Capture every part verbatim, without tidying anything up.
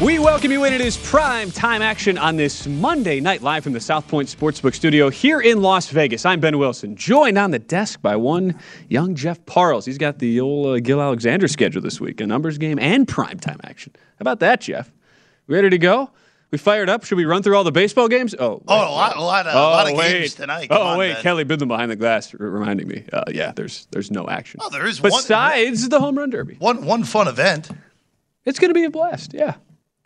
We welcome you in. It is prime time action on this Monday night, live from the South Point Sportsbook studio here in Las Vegas. I'm Ben Wilson, joined on the desk by one young Jeff Parles. He's got the old uh, Gil Alexander schedule this week, a numbers game and prime time action. How about that, Jeff? Ready to go? We fired up. Should we run through all the baseball games? Oh, oh, right. a, lot, a lot of, oh, a lot of games tonight. Come oh, on, wait, Ben. Kelly Bidlin behind the glass r- reminding me. Uh, yeah, there's there's no action. Oh, there is. Besides one, the home run derby. One one fun event. It's going to be a blast. Yeah.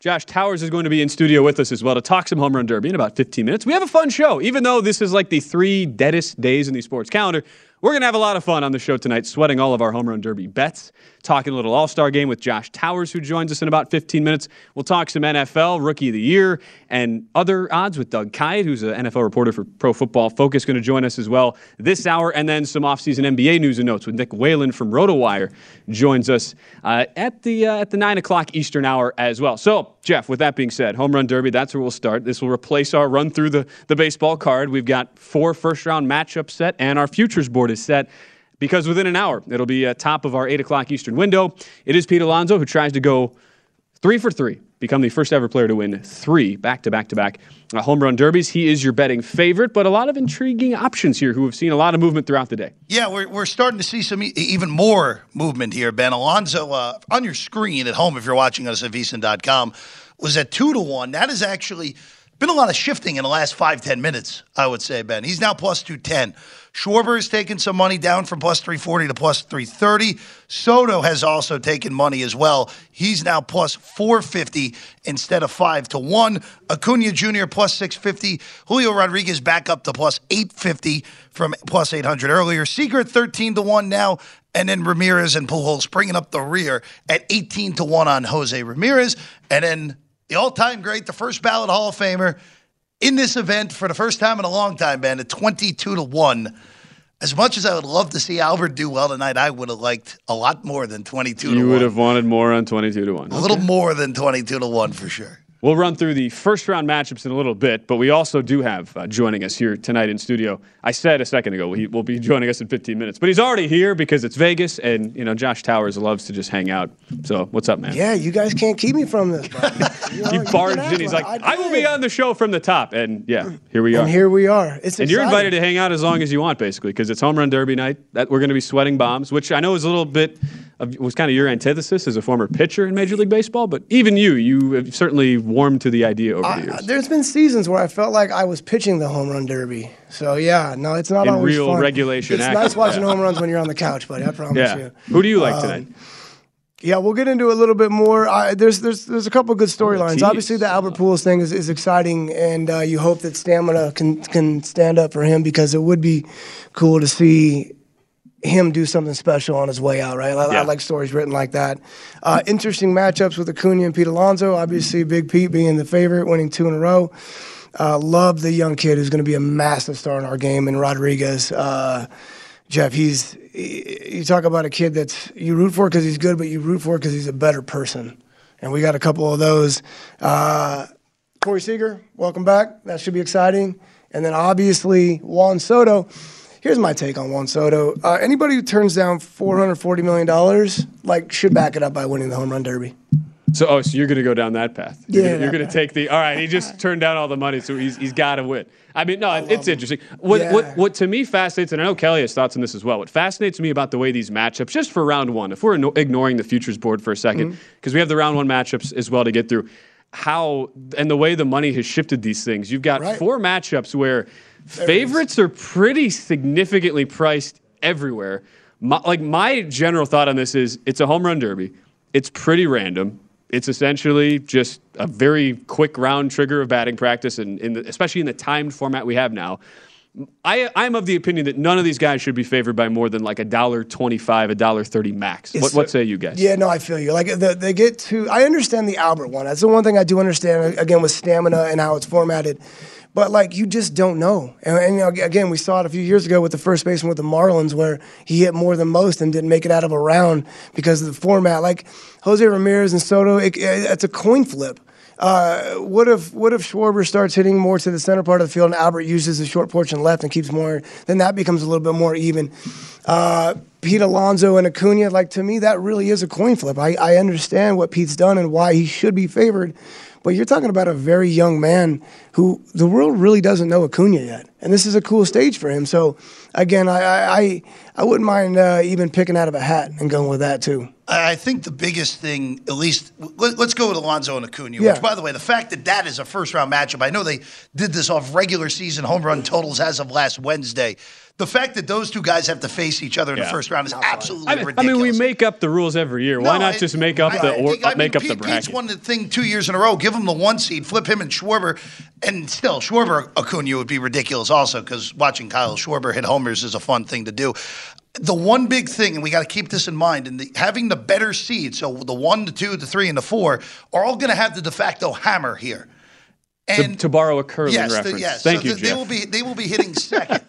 Josh Towers is going to be in studio with us as well to talk some home run derby in about fifteen minutes. We have a fun show. Even though this is like the three deadest days in the sports calendar, we're going to have a lot of fun on the show tonight, sweating all of our home run derby bets, talking a little all-star game with Josh Towers, who joins us in about fifteen minutes. We'll talk some N F L, Rookie of the Year, and other odds with Doug Kyed, who's an N F L reporter for Pro Football Focus, going to join us as well this hour. And then some off-season N B A news and notes with Nick Whalen from RotoWire joins us uh, at the uh, at the nine o'clock Eastern hour as well. So, Jeff, with that being said, home run derby, that's where we'll start. This will replace our run through the, the baseball card. We've got four first-round matchups set, and our futures board is set. Because within an hour, it'll be uh, top of our eight o'clock Eastern window. It is Pete Alonso who tries to go three for three, become the first ever player to win three back-to-back-to-back uh, home run derbies. He is your betting favorite, but a lot of intriguing options here who have seen a lot of movement throughout the day. Yeah, we're we're starting to see some e- even more movement here, Ben. Alonso, uh, on your screen at home if you're watching us at V S I N dot com, was at two to one. That is actually... been a lot of shifting in the last five, ten minutes, I would say, Ben. He's now plus two ten. Schwarber has taken some money down from plus three forty to plus three thirty. Soto has also taken money as well. He's now plus four fifty instead of five to one. Acuna Junior plus six fifty. Julio Rodriguez back up to plus eight fifty from plus eight hundred earlier. Seager thirteen to one now. And then Ramirez and Pujols bringing up the rear at eighteen to one on Jose Ramirez. And then the all-time great, the first ballot Hall of Famer, in this event for the first time in a long time, man, at twenty-two to one. As much as I would love to see Albert do well tonight, I would have liked a lot more than twenty-two to one. You would have wanted more on twenty-two to one. A little more than twenty-two to one for sure. We'll run through the first-round matchups in a little bit, but we also do have uh, joining us here tonight in studio. I said a second ago he will be joining us in fifteen minutes, but he's already here because it's Vegas, and, you know, Josh Towers loves to just hang out. So what's up, man? Yeah, you guys can't keep me from this. You know, he barged in. He's like, I, I will be on the show from the top, and, yeah, here we are. And here we are. It's and exciting. You're invited to hang out as long as you want, basically, because it's home run derby night. That we're going to be sweating bombs, which I know is a little bit of, was kind of your antithesis as a former pitcher in Major League Baseball, but even you, you have certainly warmed to the idea over I, the years. There's been seasons where I felt like I was pitching the home run derby. So, yeah, no, it's not in always real fun. Regulation it's action. Nice watching yeah. home runs when you're on the couch, buddy, I promise yeah. you. Who do you like um, tonight? Yeah, we'll get into a little bit more. Uh, there's there's there's a couple good storylines. Oh, obviously, the Albert Pujols thing is, is exciting, and uh, you hope that stamina can, can stand up for him because it would be cool to see him do something special on his way out, right? I, yeah. I like stories written like that. Uh, interesting matchups with Acuna and Pete Alonso. Obviously, Big Pete being the favorite, winning two in a row. Uh, love the young kid who's going to be a massive star in our game, and Rodriguez. Uh, Jeff, he's he, you talk about a kid that's you root for because he's good, but you root for because he's a better person. And we got a couple of those. Uh, Corey Seager, welcome back. That should be exciting. And then, obviously, Juan Soto. Here's my take on Juan Soto. Uh, anybody who turns down four hundred forty million dollars, like, should back it up by winning the home run derby. So, oh, so you're going to go down that path. You're yeah, going to take the, all right, he just turned down all the money, so he's he's got to win. I mean, no, I it's him. Interesting. What, yeah. what what to me fascinates, and I know Kelly has thoughts on this as well, what fascinates me about the way these matchups, just for round one, if we're ignoring the futures board for a second, because mm-hmm. we have the round one matchups as well to get through, how, and the way the money has shifted these things. You've got right. four matchups where there favorites are pretty significantly priced everywhere. My, like, my general thought on this is it's a home run derby. It's pretty random. It's essentially just a very quick round trigger of batting practice, and in, in the, especially in the timed format we have now. I, I'm of the opinion that none of these guys should be favored by more than like a dollar twenty-five, a dollar thirty max. What, what say you guys? Yeah, no, I feel you. Like the, they get to. I understand the Albert one. That's the one thing I do understand. Again, with stamina and how it's formatted, but like you just don't know. And, and you know, again, we saw it a few years ago with the first baseman with the Marlins, where he hit more than most and didn't make it out of a round because of the format. Like Jose Ramirez and Soto, it, it, it's a coin flip. Uh, what if what if Schwarber starts hitting more to the center part of the field and Albert uses the short porch and left and keeps more, then that becomes a little bit more even. Uh, Pete Alonso and Acuna, like to me, that really is a coin flip. I, I understand what Pete's done and why he should be favored, but you're talking about a very young man who the world really doesn't know Acuna yet, and this is a cool stage for him. So, again, I I, I wouldn't mind uh, even picking out of a hat and going with that too. I think the biggest thing, at least, let's go with Alonso and Acuna, yeah. which, by the way, the fact that that is a first-round matchup, I know they did this off regular season home run totals as of last Wednesday. The fact that those two guys have to face each other in yeah. the first round is not absolutely I mean, ridiculous. I mean, we make up the rules every year. No, Why not I, just make up I, the or, I mean, make up Pete, the bracket? Pete's won the thing two years in a row. Give him the one seed, flip him and Schwarber, and still Schwarber Acuna would be ridiculous also because watching Kyle Schwarber hit homers is a fun thing to do. The one big thing, and we got to keep this in mind, and the, having the better seed, so the one, the two, the three, and the four, are all going to have the de facto hammer here. And to, to borrow a curling yes, reference, the, yes. Thank so you, th- Jeff. They will be they will be hitting second.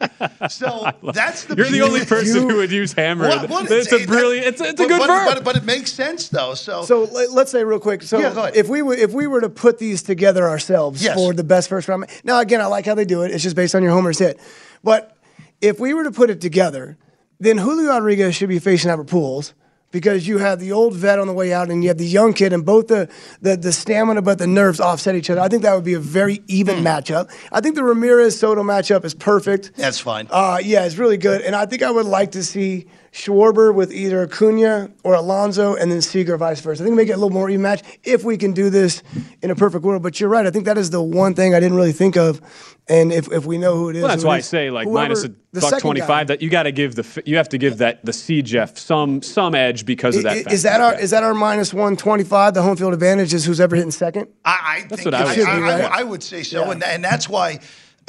So that's the you're beauty. The only person you, who would use hammer. What, what it's a brilliant. It's, it's a good but, verb, but, but it makes sense though. So so let's say real quick. So yeah, if we were if we were to put these together ourselves yes. for the best first round. Now again, I like how they do it. It's just based on your homer's hit. But if we were to put it together, then Julio Rodriguez should be facing Albert Pujols. Because you have the old vet on the way out and you have the young kid, and both the, the, the stamina but the nerves offset each other. I think that would be a very even mm. matchup. I think the Ramirez-Soto matchup is perfect. That's fine. Uh, yeah, it's really good. And I think I would like to see Schwarber with either Acuna or Alonso and then Seager vice versa. I think make it a little more even match if we can do this in a perfect world. But you're right. I think that is the one thing I didn't really think of. And if, if we know who it is, well, that's why I say like minus a buck twenty-five. That you got to give the you have to give that the C Jeff some some edge because of that. Is, is that our is that our minus one twenty-five? The home field advantage is who's ever hitting second. I, I that's think what I, would, be, right? I, I would say so, yeah. and and that's why.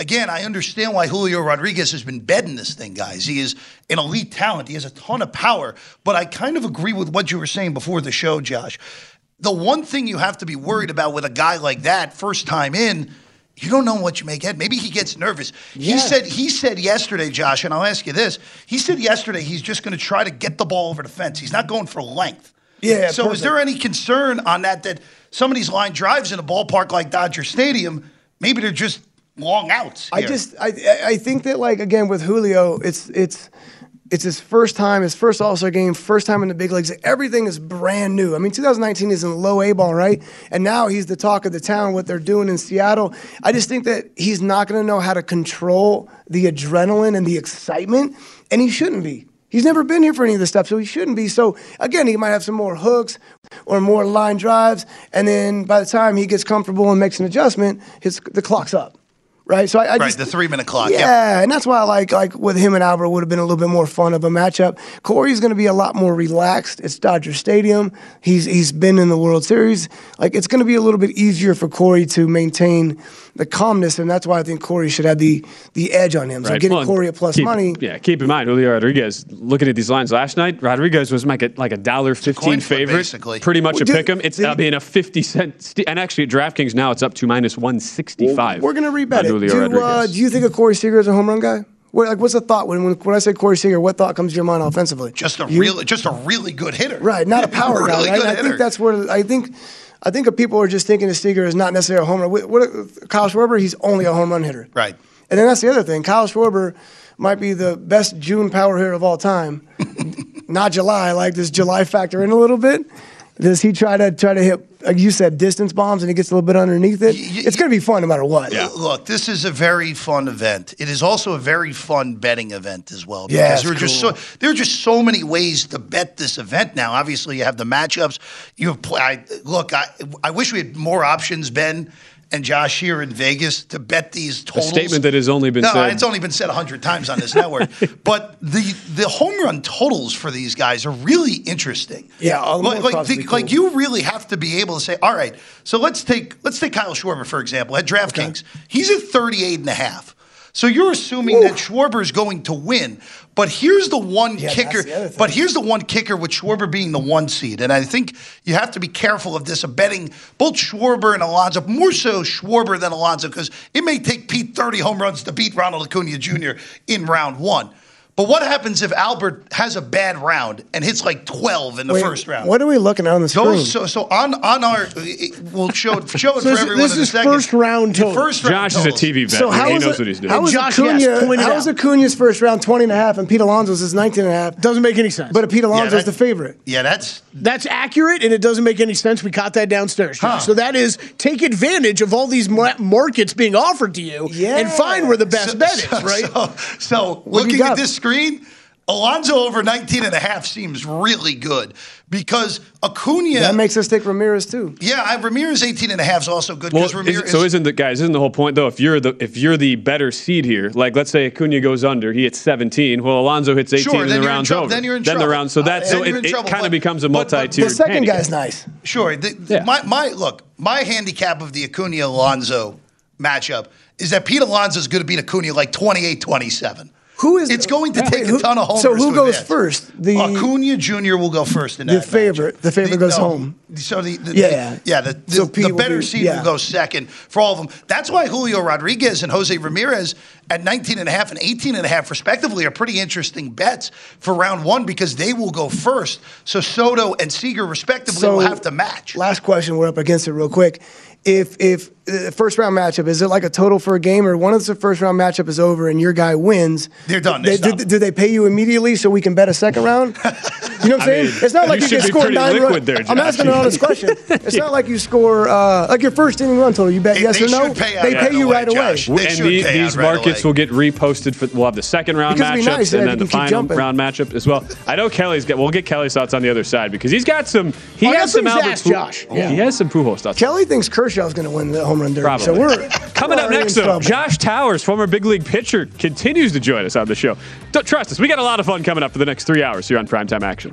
Again, I understand why Julio Rodriguez has been bedding this thing, guys. He is an elite talent. He has a ton of power. But I kind of agree with what you were saying before the show, Josh. The one thing you have to be worried about with a guy like that, first time in, you don't know what you make head. Maybe he gets nervous. Yeah. He said he said yesterday, Josh, and I'll ask you this. He said yesterday he's just going to try to get the ball over the fence. He's not going for length. Yeah. So perfect. Is there any concern on that, that some of these line drives in a ballpark like Dodger Stadium, maybe they're just – long outs here. I just I I think that like again with Julio, it's it's it's his first time, his first All-Star game, first time in the big leagues. Everything is brand new. I mean, two thousand nineteen is in low A ball, right? And now he's the talk of the town, what they're doing in Seattle. I just think that he's not going to know how to control the adrenaline and the excitement, and he shouldn't be. He's never been here for any of this stuff, so he shouldn't be. So, again, he might have some more hooks or more line drives, and then by the time he gets comfortable and makes an adjustment, his the clock's up. Right, so I, I right, just, the three-minute clock. Yeah, yeah, and that's why I like like with him and Albert would have been a little bit more fun of a matchup. Corey's going to be a lot more relaxed. It's Dodger Stadium. He's he's been in the World Series. Like it's going to be a little bit easier for Corey to maintain the calmness, and that's why I think Corey should have the the edge on him. So right. getting well, Corey a plus keep, money. Yeah, keep in mind Julio Rodriguez. Looking at these lines last night, Rodriguez was like a like a dollar fifteen favorite, basically. Pretty much well, a pick 'em. It's I mean a fifty cent, st- and actually at DraftKings now it's up to minus one sixty five. Well, we're going to rebet it. Do, uh, do you think of Corey Seager as a home run guy? What, like, what's the thought when, when when I say Corey Seager? What thought comes to your mind offensively? Just a you, real, just a really good hitter, right? Not a power a really guy. Right? I think that's where I think I think people are just thinking of Seager as not necessarily a home run. What, what Kyle Schwarber? He's only a home run hitter, right? And then that's the other thing. Kyle Schwarber might be the best June power hitter of all time. Not July, like this July factor in a little bit. Does he try to try to hit, like you said, distance bombs, and he gets a little bit underneath it? You, you, it's going to be fun no matter what. Yeah. Look, this is a very fun event. It is also a very fun betting event as well. Because yeah, there are cool. just so there are just so many ways to bet this event now. Obviously, you have the matchups. You have play, I, look. I I wish we had more options, Ben. And Josh here in Vegas to bet these totals. A statement that has only been no, said. No, it's only been said one hundred times on this network. But the the home run totals for these guys are really interesting. Yeah, all like, like, the, cool. like you really have to be able to say, all right, so let's take let's take Kyle Schwarber, for example, at DraftKings. Okay. He's at thirty-eight and a half. So you're assuming Ooh. that Schwarber's going to win. But here's the one yeah, kicker. The but here's the one kicker with Schwarber being the one seed, and I think you have to be careful of this. Of betting both Schwarber and Alonso, more so Schwarber than Alonso, because it may take Pete thirty home runs to beat Ronald Acuna Junior in round one. But what happens if Albert has a bad round and hits like twelve in the Wait, first round? What are we looking at on the screen? Those, so, so on on our, it, we'll show it, show it so for everyone in a second. This is first round total. First round Josh totals. Is a T V vet. So how he knows a, what he's doing. How is, Josh, Acuna, yes, how is Acuna's first round twenty and a half and Pete Alonso's is nineteen and a half? Doesn't make any sense. But a Pete Alonso yeah, that, is the favorite. Yeah, that's that's accurate, and it doesn't make any sense. We caught that downstairs. Huh. So that is take advantage of all these ma- markets being offered to you yeah. and find where the best so, bet is, so, right? So, so looking at this screen, Alonso over nineteen and a half seems really good because Acuna. That makes us take Ramirez too. Yeah, Ramirez eighteen and a half is also good because well, Ramirez. Is, so isn't the guys? Isn't the whole point though? If you're the if you're the better seed here, like let's say Acuna goes under, he hits seventeen. Well, Alonso hits eighteen, sure, and the round's over. Then you're in trouble. Then the round. So that's uh, so it, it kind of becomes a multi-tiered. The second handicap. Guy's nice. Sure. The, yeah. My my look. My handicap of the Acuna Alonso matchup is that Pete Alonso is going to beat Acuna like twenty-eight twenty-seven. Who is it's going to take wait, who, a ton of homers. So who goes that. first? The Acuna Junior will go first in that. The favorite, match. the favorite the, goes no, home. So the, the yeah, the, yeah, the, the, so the better be, seed yeah. will go second for all of them. That's why Julio Rodriguez and Jose Ramirez at nineteen and a half and eighteen and a half respectively are pretty interesting bets for round one because they will go first. So Soto and Seager respectively so, will have to match. Last question, we're up against it real quick. If if the first round matchup, is it like a total for a game, or once the first round matchup is over and your guy wins, they're done. They, they do, do they pay you immediately so we can bet a second round? You know what I'm saying? Mean, it's not like you, you can score nine runs. There, I'm asking an honest question. It's yeah. not like you score uh, like your first inning run total. You bet they, yes they or no. Pay they pay you right away. Right away. They and the, pay these right markets away. will get reposted for. We'll have the second round because matchups nice, and then the final jumping. round matchup as well. I know Kelly's got. We'll get Kelly's thoughts on the other side because he's got some. He oh, has some Albert Josh. He has some Pujols stuff. Kelly thinks Kershaw's going to win the home run derby. Probably. So we're coming up next though. Josh Towers, former big league pitcher, continues to join us on the show. Don't trust us. We got a lot of fun coming up for the next three hours here on Primetime Action.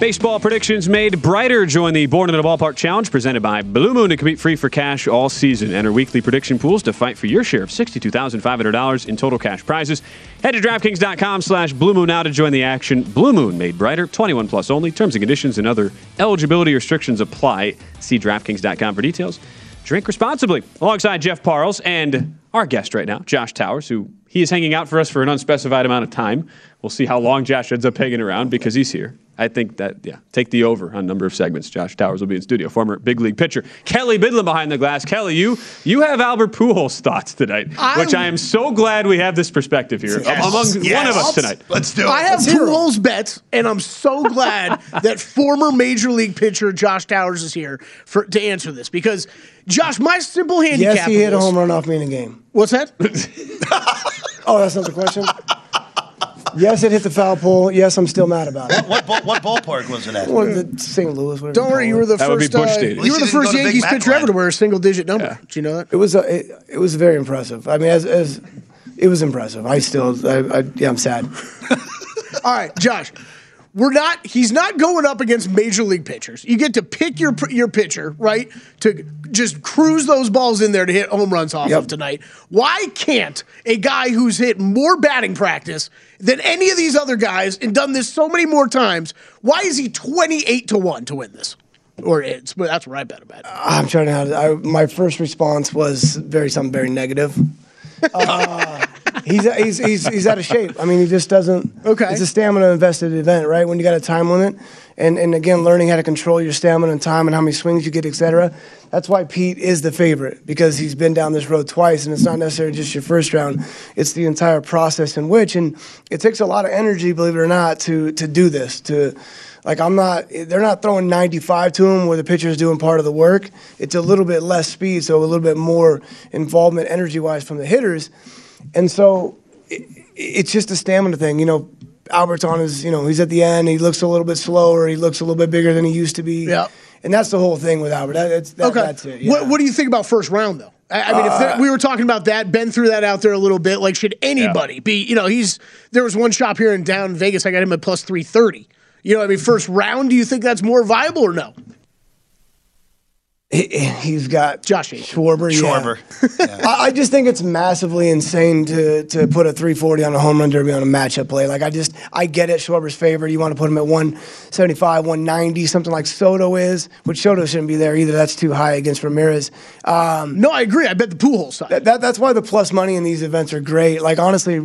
Baseball predictions made brighter. Join the Born in the Ballpark Challenge presented by Blue Moon to compete free for cash all season. Enter weekly prediction pools to fight for your share of sixty-two thousand five hundred dollars in total cash prizes. Head to DraftKings.com slash Blue Moon now to join the action. Blue Moon made brighter. twenty-one plus only. Terms and conditions and other eligibility restrictions apply. See DraftKings dot com for details. Drink responsibly. Alongside Jeff Parles and our guest right now, Josh Towers, who he is hanging out for us for an unspecified amount of time. We'll see how long Josh ends up hanging around because he's here. I think that, yeah, take the over on a number of segments. Josh Towers will be in studio, former big league pitcher. Kelly Bidlin behind the glass. Kelly, you you have Albert Pujols' thoughts tonight, I'm, which I am so glad we have this perspective here yes, among yes. one of us tonight. Let's do it. I have Pujols' bets, and I'm so glad that former major league pitcher Josh Towers is here for to answer this because, Josh, my simple handicap. Yes, he hit was, a home run off me in a game. What's that? Oh, that's not the question? Yes, it hit the foul pole. Yes, I'm still mad about it. What, what, what ballpark was it at? Well, the Saint Louis. Don't worry, you were the that first. That would be Busch Stadium. Uh, you were the first Yankees pitcher ever to wear a single-digit number. Yeah. Do you know that? It was a, it, it was very impressive. I mean, as, as it was impressive. I still, I, I yeah, I'm sad. All right, Josh, we're not. He's not going up against major league pitchers. You get to pick your your pitcher, right? To just cruise those balls in there to hit home runs off yep. of tonight. Why can't a guy who's hit more batting practice than any of these other guys and done this so many more times, why is he twenty-eight to one to win this? Or it's, but that's where I bet about it. Uh, I'm trying to have, I, my first response was very something very negative. Uh, he's, he's he's he's out of shape. I mean, he just doesn't. Okay. It's a stamina invested event, right? When you got a time limit, and and again, learning how to control your stamina and time and how many swings you get, et cetera. That's why Pete is the favorite because he's been down this road twice, and it's not necessarily just your first round. It's the entire process in which, and it takes a lot of energy, believe it or not, to to do this. To like, I'm not. They're not throwing ninety-five to him where the pitcher's doing part of the work. It's a little bit less speed, so a little bit more involvement energy-wise from the hitters. And so it, it's just a stamina thing. You know, Albert's on his, you know, he's at the end. He looks a little bit slower. He looks a little bit bigger than he used to be. Yeah. And that's the whole thing with Albert. That, that's, that, okay. That's it. Yeah. What, what do you think about first round, though? I, I mean, uh, if there, we were talking about that. Ben threw that out there a little bit. Like, should anybody yeah. be, you know, he's, there was one shop here in down Vegas. I got him at plus three thirty. You know what I mean? First round, do you think that's more viable or no? He's got Josh Schwarber. Schwarber. Yeah. Yeah. I, I just think it's massively insane to to put a three forty on a home run derby on a matchup play. Like I just I get it. Schwarber's favorite. You want to put him at one seventy-five, one ninety, something like Soto is, which Soto shouldn't be there either. That's too high against Ramirez. Um, no, I agree. I bet the Pujols side. That, that, that's why the plus money in these events are great. Like honestly,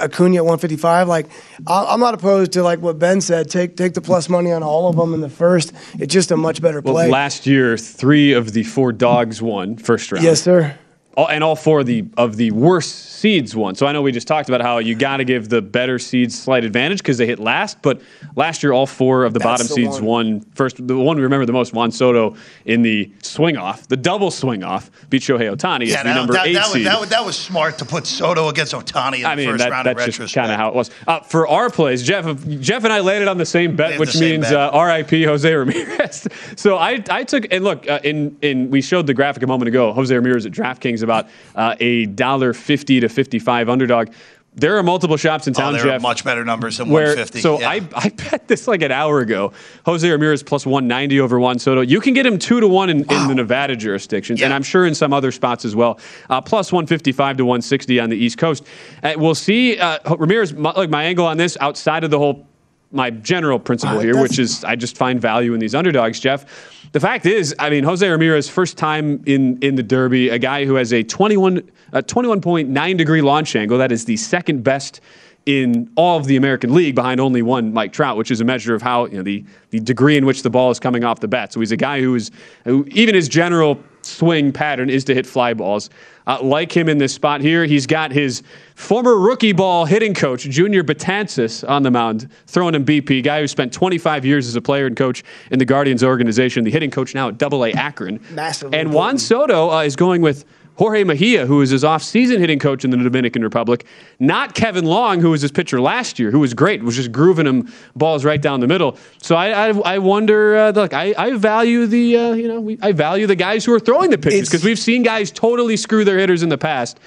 Acuna at one fifty-five. Like I'm not opposed to like what Ben said. Take take the plus money on all of them in the first. It's just a much better play. Well, last year three of the four dogs won first round. Yes, sir. All, and all four of the of the worst seeds won. So I know we just talked about how you got to give the better seeds slight advantage because they hit last. But last year, all four of the That's bottom the seeds one. won first. The one we remember the most, Juan Soto, in the swing off, the double swing off, beat Shohei Otani yeah, as the number that, eight that was, seed. That was, that was smart to put Soto against Otani in I mean, the first that, round. That's in retrospect. Just kind of how it was. Uh, for our plays, Jeff, Jeff and I landed on the same bet, which means uh, R I P Jose Ramirez. So I I took and look uh, in in we showed the graphic a moment ago. Jose Ramirez at DraftKings. About uh, a dollar fifty to fifty-five underdog. There are multiple shops in town. Oh, there Jeff, are much better numbers than where, one fifty. So yeah. I, I bet this like an hour ago. Jose Ramirez plus one ninety over Juan Soto. You can get him two to one in, wow. in the Nevada jurisdictions, yeah. and I'm sure in some other spots as well. Uh, plus one fifty-five to one sixty on the East Coast. Uh, we'll see uh, Ramirez. My, like my angle on this outside of the whole. My general principle uh, here, which is I just find value in these underdogs, Jeff. The fact is, I mean, Jose Ramirez, first time in, in the Derby, a guy who has a twenty-one, uh, twenty-one point nine degree launch angle. That is the second best in all of the American League behind only one Mike Trout, which is a measure of how, you know, the, the degree in which the ball is coming off the bat. So he's a guy who is, who, even his general swing pattern is to hit fly balls. Uh, like him in this spot here, he's got his former rookie ball hitting coach, Junior Betances, on the mound, throwing him B P, guy who spent twenty-five years as a player and coach in the Guardians organization, the hitting coach now at Double A Akron. Massively. And Juan Soto uh, is going with Jorge Mejia, who is his off-season hitting coach in the Dominican Republic, not Kevin Long, who was his pitcher last year, who was great, was just grooving him balls right down the middle. So I, I, I wonder. Uh, look, I, I value the uh, you know we, I value the guys who are throwing the pitches because we've seen guys totally screw their hitters in the past.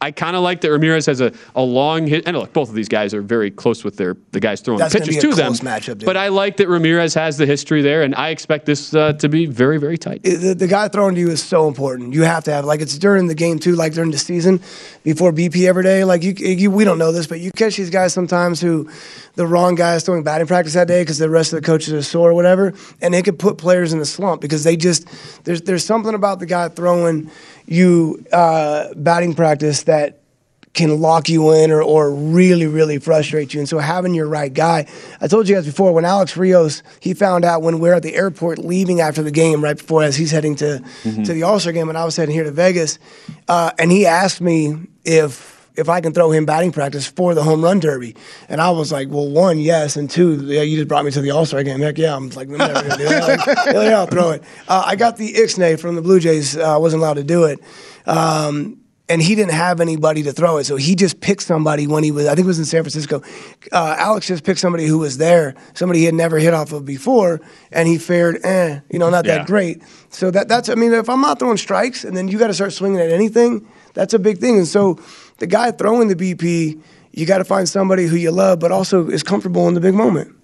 I kind of like that Ramirez has a, a long hit. And look, both of these guys are very close with their the guys throwing the pitches to them. Matchup, but I like that Ramirez has the history there, and I expect this uh, to be very, very tight. It, the, the guy throwing to you is so important. You have to have like it's during the game too, like during the season, before B P every day. Like you, you we don't know this, but you catch these guys sometimes who the wrong guy is throwing batting practice that day because the rest of the coaches are sore or whatever, and it could put players in the slump because they just there's there's something about the guy throwing you uh, batting practice that can lock you in or, or really, really frustrate you. And so having your right guy, I told you guys before, when Alex Rios, he found out when we were at the airport leaving after the game, right before as he's heading to, mm-hmm. to the All-Star game, and I was heading here to Vegas, uh, and he asked me if if I can throw him batting practice for the home run derby. And I was like, well, one, yes, and two, yeah, you just brought me to the All-Star game. Heck yeah, I'm like, I'm never going to do that. Like, yeah, I'll throw it. Uh, I got the Ixnay from the Blue Jays. I uh, wasn't allowed to do it. Um, and he didn't have anybody to throw it, so he just picked somebody when he was, I think it was in San Francisco. Uh, Alex just picked somebody who was there, somebody he had never hit off of before, and he fared, eh, you know, not yeah. that great. So that that's, I mean, if I'm not throwing strikes, and then you got to start swinging at anything, that's a big thing. And so the guy throwing the B P, you got to find somebody who you love, but also is comfortable in the big moment.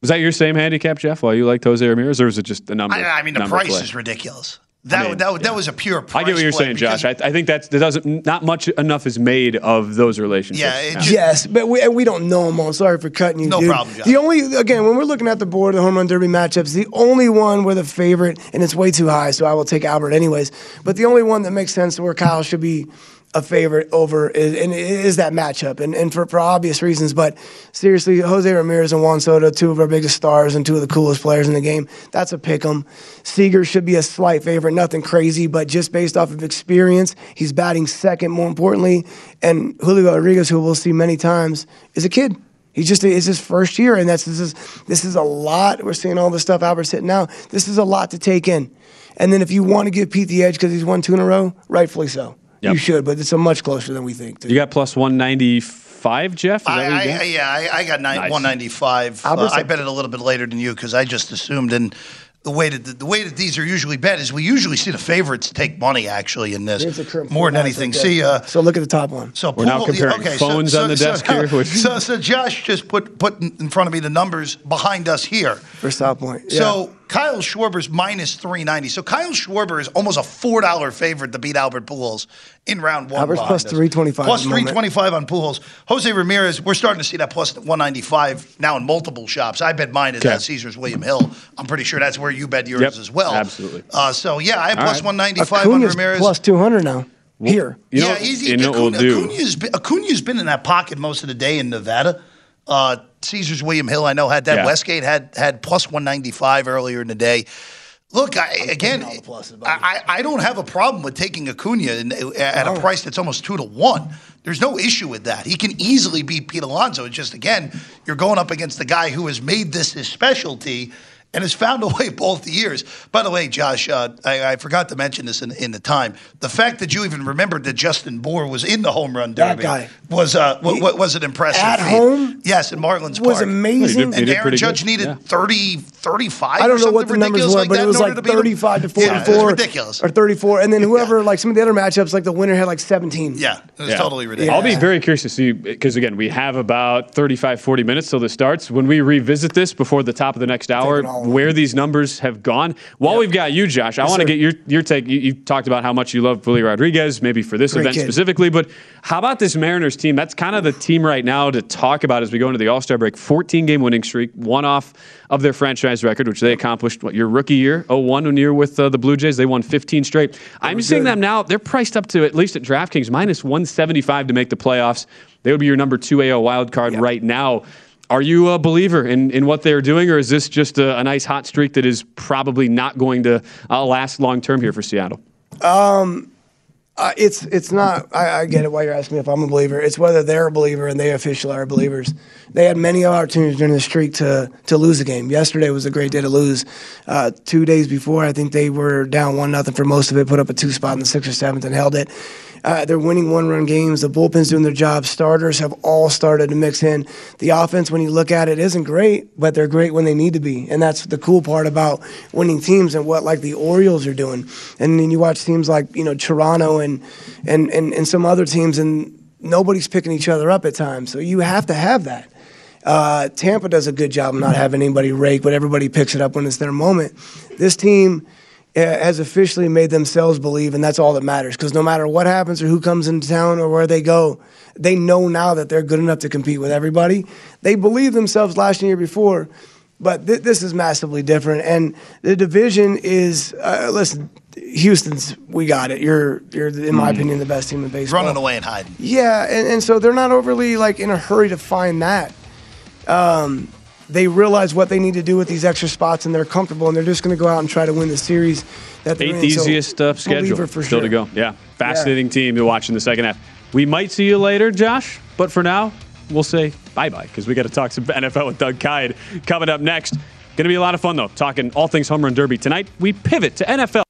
Was that your same handicap, Jeff, while you liked Jose Ramirez, or was it just a number? I, I mean, the price play? is ridiculous. That, I mean, that, that, yeah. that was a pure price. I get what you're saying, Josh. I, I think that's, that doesn't, not much enough is made of those relationships. Yeah, just, yes, but we, we don't know them all. Sorry for cutting you, No dude. problem, Josh. The only, again, when we're looking at the board of the home run derby matchups, the only one where the favorite, and it's way too high, so I will take Albert anyways, but the only one that makes sense where Kyle should be a favorite over is, and is that matchup, and, and for, for obvious reasons. But seriously, Jose Ramirez and Juan Soto, two of our biggest stars and two of the coolest players in the game, that's a pick 'em. Seager should be a slight favorite, nothing crazy, but just based off of experience, he's batting second, more importantly. And Julio Rodriguez, who we'll see many times, is a kid. He's just, it's his first year, and that's this is this is a lot. We're seeing all the stuff Albert's hitting now. This is a lot to take in. And then if you want to give Pete the edge because he's won two in a row, rightfully so. Yep. You should, but it's a much closer than we think. Too. You got plus one ninety-five, Jeff? Is I, that what you got? I, yeah, I, I got nine, nice. one ninety-five. Uh, I bet it a little bit later than you because I just assumed. And the way, that, the, the way that these are usually bet is we usually see the favorites take money, actually, in this more than anything. Okay. See, uh, so look at the top one. So We're Pujols, now comparing okay, phones so, so, on the so, desk so, here. So, so Josh just put, put in front of me the numbers behind us here. For South Point, yeah. So Kyle Schwarber's minus three ninety. So Kyle Schwarber is almost a four dollar favorite to beat Albert Pujols in round one. Albert's plus three twenty-five. Plus three twenty-five on Pujols. Jose Ramirez, we're starting to see that plus one ninety-five now in multiple shops. I bet mine is okay. at Caesars William Hill. I'm pretty sure that's where you bet yours yep, as well. Absolutely. Uh, so, yeah, I have plus right. one ninety-five Acuna's on Ramirez. Plus two hundred now. Well, here. You know, yeah, easy. You know Acuna, what we'll do. Acuna's been, Acuna's been in that pocket most of the day in Nevada. Uh, Caesars William Hill, I know, had that. Yeah. Westgate had had plus one ninety-five earlier in the day. Look, I, again, pluses, I, I don't have a problem with taking Acuna in, at no. a price that's almost two to one. There's no issue with that. He can easily beat Pete Alonso. It's just, again, you're going up against the guy who has made this his specialty and has found a way both years. By the way, Josh, uh, I, I forgot to mention this in, in the time. The fact that you even remembered that Justin Bohr was in the home run derby that guy. was uh, w- w- was an impressive at feat. home. Yes, in Marlins was Park was amazing. He did, he and Aaron Judge good. needed yeah. thirty, thirty-five. I don't know what the numbers were, like but it was like thirty-five to, to forty-four, yeah, ridiculous, or thirty-four. And then whoever, yeah. like some of the other matchups, like the winner had like seventeen. Yeah, it was yeah. totally ridiculous. Yeah. I'll be very curious to see because again, we have about thirty-five, forty minutes till this starts. When we revisit this before the top of the next hour, where these numbers have gone. While yep. we've got you, Josh, I yes, want to get your your take. You, you talked about how much you love Julio Rodriguez, maybe for this Great event kid. specifically, but how about this Mariners team? That's kind of the team right now to talk about as we go into the All-Star break. fourteen-game winning streak, one off of their franchise record, which they accomplished, what, your rookie year, oh one, when you were with uh, the Blue Jays. They won fifteen straight. That I'm seeing good. them now. They're priced up to, at least at DraftKings, minus one seventy-five to make the playoffs. They would be your number two A O wild card yep. right now. Are you a believer in, in what they're doing, or is this just a, a nice hot streak that is probably not going to uh, last long term here for Seattle? Um, uh, it's it's not. I, I get it. Why you're asking me if I'm a believer? It's whether they're a believer and they officially are believers. They had many opportunities during the streak to to lose a game. Yesterday was a great day to lose. Uh, two days before, I think they were down one nothing for most of it. Put up a two spot in the sixth or seventh and held it. Uh, they're winning one-run games. The bullpen's doing their job. Starters have all started to mix in. The offense, when you look at it, isn't great, but they're great when they need to be. And that's the cool part about winning teams and what, like, the Orioles are doing. And then you watch teams like, you know, Toronto and and, and, and some other teams, and nobody's picking each other up at times. So you have to have that. Uh, Tampa does a good job of not having anybody rake, but everybody picks it up when it's their moment. This team has officially made themselves believe, and that's all that matters, because no matter what happens or who comes into town or where they go, they know now that they're good enough to compete with everybody. They believed themselves last year before. But th- this is massively different. And the division is, uh, listen, Houston's, we got it. You're, you're in my opinion, the best team in baseball. Running away and hiding. Yeah, and, and so they're not overly, like, in a hurry to find that. Um, they realize what they need to do with these extra spots, and they're comfortable, and they're just going to go out and try to win the series that they're in. Eighth easiest uh, schedule for still to go. Yeah, fascinating team to watch in the second half. We might see you later, Josh, but for now, we'll say bye-bye because we got to talk some N F L with Doug Kyed coming up next. Going to be a lot of fun, though, talking all things home run derby. Tonight, we pivot to N F L.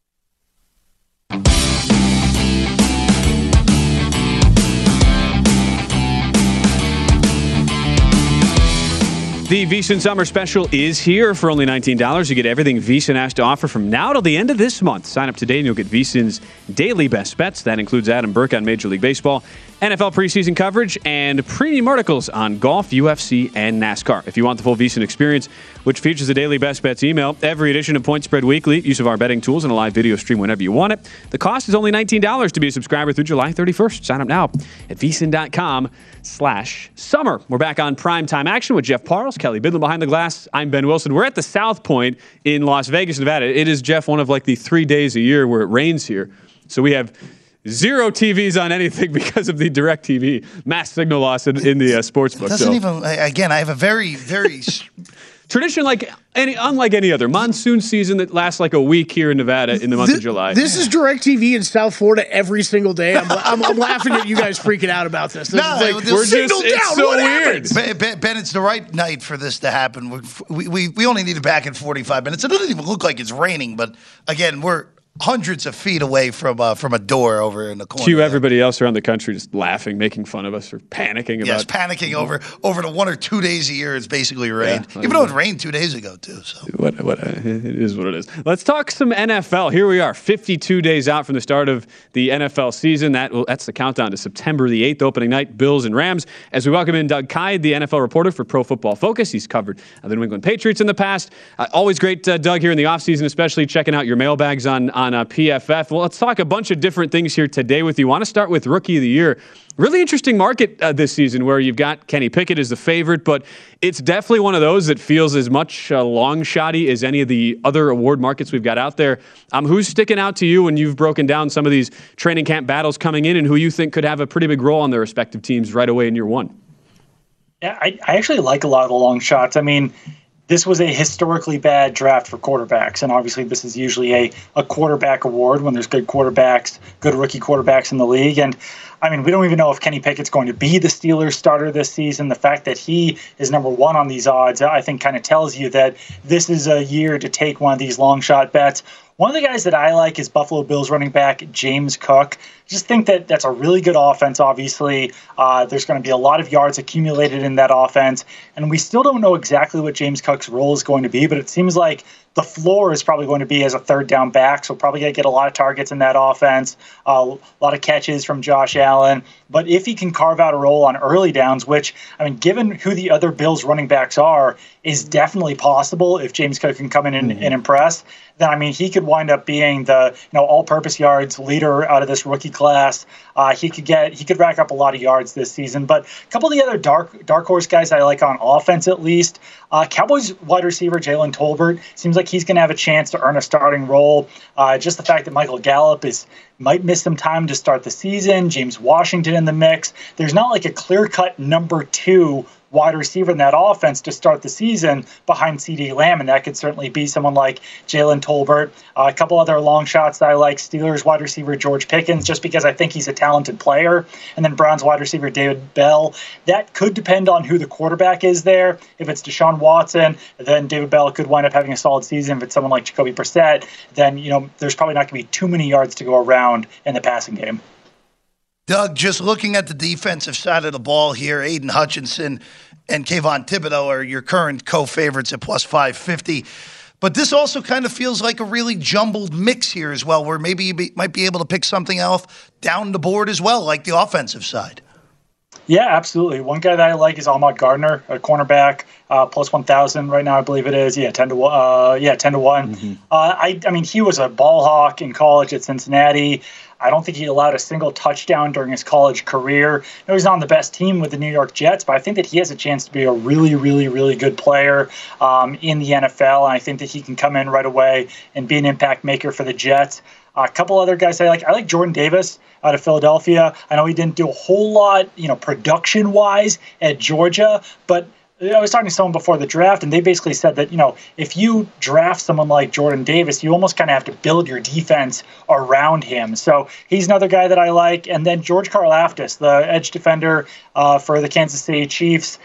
The VEASAN Summer Special is here for only nineteen dollars. You get everything VEASAN has to offer from now till the end of this month. Sign up today and you'll get VEASAN's daily best bets. That includes Adam Burke on Major League Baseball, N F L preseason coverage, and premium articles on golf, U F C, and NASCAR. If you want the full VEASAN experience, which features the daily best bets email, every edition of Point Spread Weekly, use of our betting tools, and a live video stream whenever you want it. The cost is only nineteen dollars to be a subscriber through July thirty-first. Sign up now at VEASAN.com slash summer. We're back on primetime action with Jeff Parles, Kelly Bidlin behind the glass. I'm Ben Wilson. We're at the South Point in Las Vegas, Nevada. It is, Jeff, one of like the three days a year where it rains here. So we have zero T Vs on anything because of the DirecTV mass signal loss in, in the uh, sportsbook. It doesn't so. even, again, I have a very, very... Tradition like any, unlike any other. Monsoon season that lasts like a week here in Nevada in the month this, of July. This is DirecTV in South Florida every single day. I'm, I'm, I'm laughing at you guys freaking out about this. this no, is like, we're signal just, down. It's so what weird. Ben, ben, ben, it's the right night for this to happen. We're, we we we only need it back in forty-five minutes. It doesn't even look like it's raining, but again, we're hundreds of feet away from uh, from a door over in the corner. Cue everybody else around the country just laughing, making fun of us, or panicking about. Yes, panicking over over the one or two days a year. It's basically rained, yeah, even though it rained two days ago too. So what? What? Uh, it is what it is. Let's talk some N F L. Here we are, fifty-two days out from the start of the N F L season. That will, that's the countdown to September the eighth, opening night, Bills and Rams. As we welcome in Doug Kyed, the N F L reporter for Pro Football Focus. He's covered uh, the New England Patriots in the past. Uh, always great, uh, Doug, here in the offseason, especially checking out your mailbags on. on On uh, P F F. Well, let's talk a bunch of different things here today with you. I want to start with Rookie of the Year. Really interesting market uh, this season where you've got Kenny Pickett as the favorite, but it's definitely one of those that feels as much uh, long shotty as any of the other award markets we've got out there. Um, who's sticking out to you when you've broken down some of these training camp battles coming in and who you think could have a pretty big role on their respective teams right away in year one? Yeah, I, I actually like a lot of the long shots. I mean, this was a historically bad draft for quarterbacks, and obviously this is usually a, a quarterback award when there's good quarterbacks, good rookie quarterbacks in the league. And, I mean, we don't even know if Kenny Pickett's going to be the Steelers starter this season. The fact that he is number one on these odds, I think, kind of tells you that this is a year to take one of these long shot bets. One of the guys that I like is Buffalo Bills running back James Cook. I just think that that's a really good offense, obviously. Uh, there's going to be a lot of yards accumulated in that offense. And we still don't know exactly what James Cook's role is going to be, but it seems like the floor is probably going to be as a third down back, so probably going to get a lot of targets in that offense, uh, a lot of catches from Josh Allen. But if he can carve out a role on early downs, which, I mean, given who the other Bills running backs are, is definitely possible if James Cook can come in and, mm-hmm. and impress, then, I mean, he could wind up being the you know all-purpose yards leader out of this rookie class. Uh, he could get he could rack up a lot of yards this season. But a couple of the other dark dark horse guys I like on offense, at least, uh, Cowboys wide receiver Jalen Tolbert seems like he's going to have a chance to earn a starting role. Uh, just the fact that Michael Gallup is might miss some time to start the season. James Washington in the mix. There's not like a clear-cut number two wide receiver in that offense to start the season behind CeeDee Lamb, and that could certainly be someone like Jalen Tolbert. Uh, a couple other long shots that I like, Steelers wide receiver George Pickens, just because I think he's a talented player, and then Browns wide receiver David Bell. That could depend on who the quarterback is there. If it's Deshaun Watson, then David Bell could wind up having a solid season. If it's someone like Jacoby Brissett, then you know there's probably not going to be too many yards to go around in the passing game. Doug, just looking at the defensive side of the ball here, Aiden Hutchinson and Kayvon Thibodeau are your current co-favorites at plus five fifty. But this also kind of feels like a really jumbled mix here as well, where maybe you be, might be able to pick something else down the board as well, like the offensive side. Yeah, absolutely. One guy that I like is Ahmad Gardner, a cornerback, uh, plus one thousand right now, I believe it is. Yeah, ten to one. Uh, yeah, ten to one. Mm-hmm. Uh, I, I mean, he was a ball hawk in college at Cincinnati. I don't think he allowed a single touchdown during his college career. No, he's not on the best team with the New York Jets, but I think that he has a chance to be a really, really, really good player um, in the N F L. And I think that he can come in right away and be an impact maker for the Jets. A couple other guys I like. I like Jordan Davis out of Philadelphia. I know he didn't do a whole lot, you know, production-wise at Georgia, but I was talking to someone before the draft, and they basically said that, you know, if you draft someone like Jordan Davis, you almost kind of have to build your defense around him. So he's another guy that I like. And then George Karlaftis, the edge defender uh, for the Kansas City Chiefs.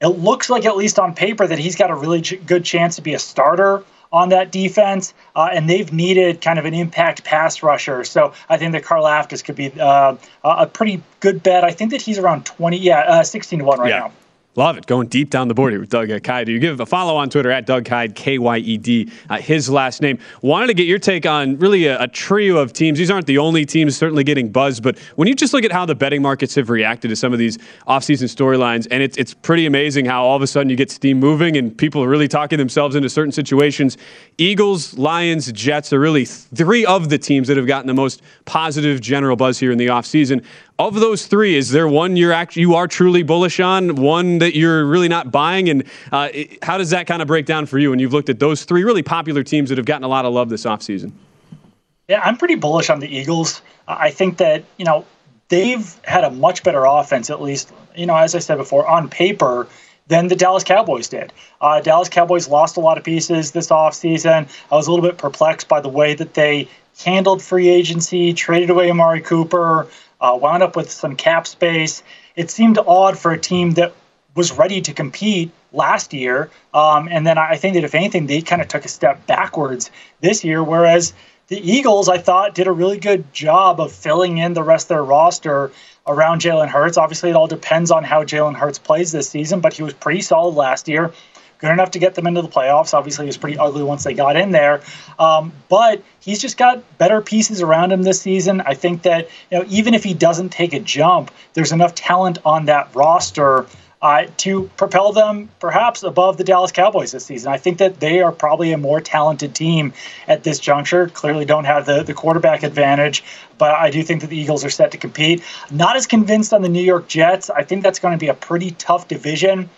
It looks like, at least on paper, that he's got a really good chance to be a starter on that defense, uh, and they've needed kind of an impact pass rusher. So I think that Karlaftis could be uh, a pretty good bet. I think that he's around twenty, yeah, uh, sixteen to one right yeah. now. Love it. Going deep down the board here with Doug Kyed. You give a follow on Twitter at Doug Kyed, K Y E D, uh, his last name. Wanted to get your take on really a, a trio of teams. These aren't the only teams certainly getting buzzed, but when you just look at how the betting markets have reacted to some of these offseason storylines, and it's it's pretty amazing how all of a sudden you get steam moving and people are really talking themselves into certain situations. Eagles, Lions, Jets are really three of the teams that have gotten the most positive general buzz here in the offseason. Of those three, is there one you're actually, you are truly bullish on, one that you're really not buying? And uh, it, how does that kind of break down for you when you've looked at those three really popular teams that have gotten a lot of love this offseason? Yeah, I'm pretty bullish on the Eagles. I think that, you know, they've had a much better offense, at least, you know, as I said before, on paper, than the Dallas Cowboys did. Uh, Dallas Cowboys lost a lot of pieces this offseason. I was a little bit perplexed by the way that they handled free agency, traded away Amari Cooper, Uh, wound up with some cap space. It seemed odd for a team that was ready to compete last year. Um, and then I think that if anything, they kind of took a step backwards this year, whereas the Eagles, I thought, did a really good job of filling in the rest of their roster around Jalen Hurts. Obviously, it all depends on how Jalen Hurts plays this season, but he was pretty solid last year. Good enough to get them into the playoffs. Obviously, he was pretty ugly once they got in there. Um, but he's just got better pieces around him this season. I think that, you know, even if he doesn't take a jump, there's enough talent on that roster uh, to propel them perhaps above the Dallas Cowboys this season. I think that they are probably a more talented team at this juncture. Clearly don't have the, the quarterback advantage, but I do think that the Eagles are set to compete. Not as convinced on the New York Jets. I think that's going to be a pretty tough division.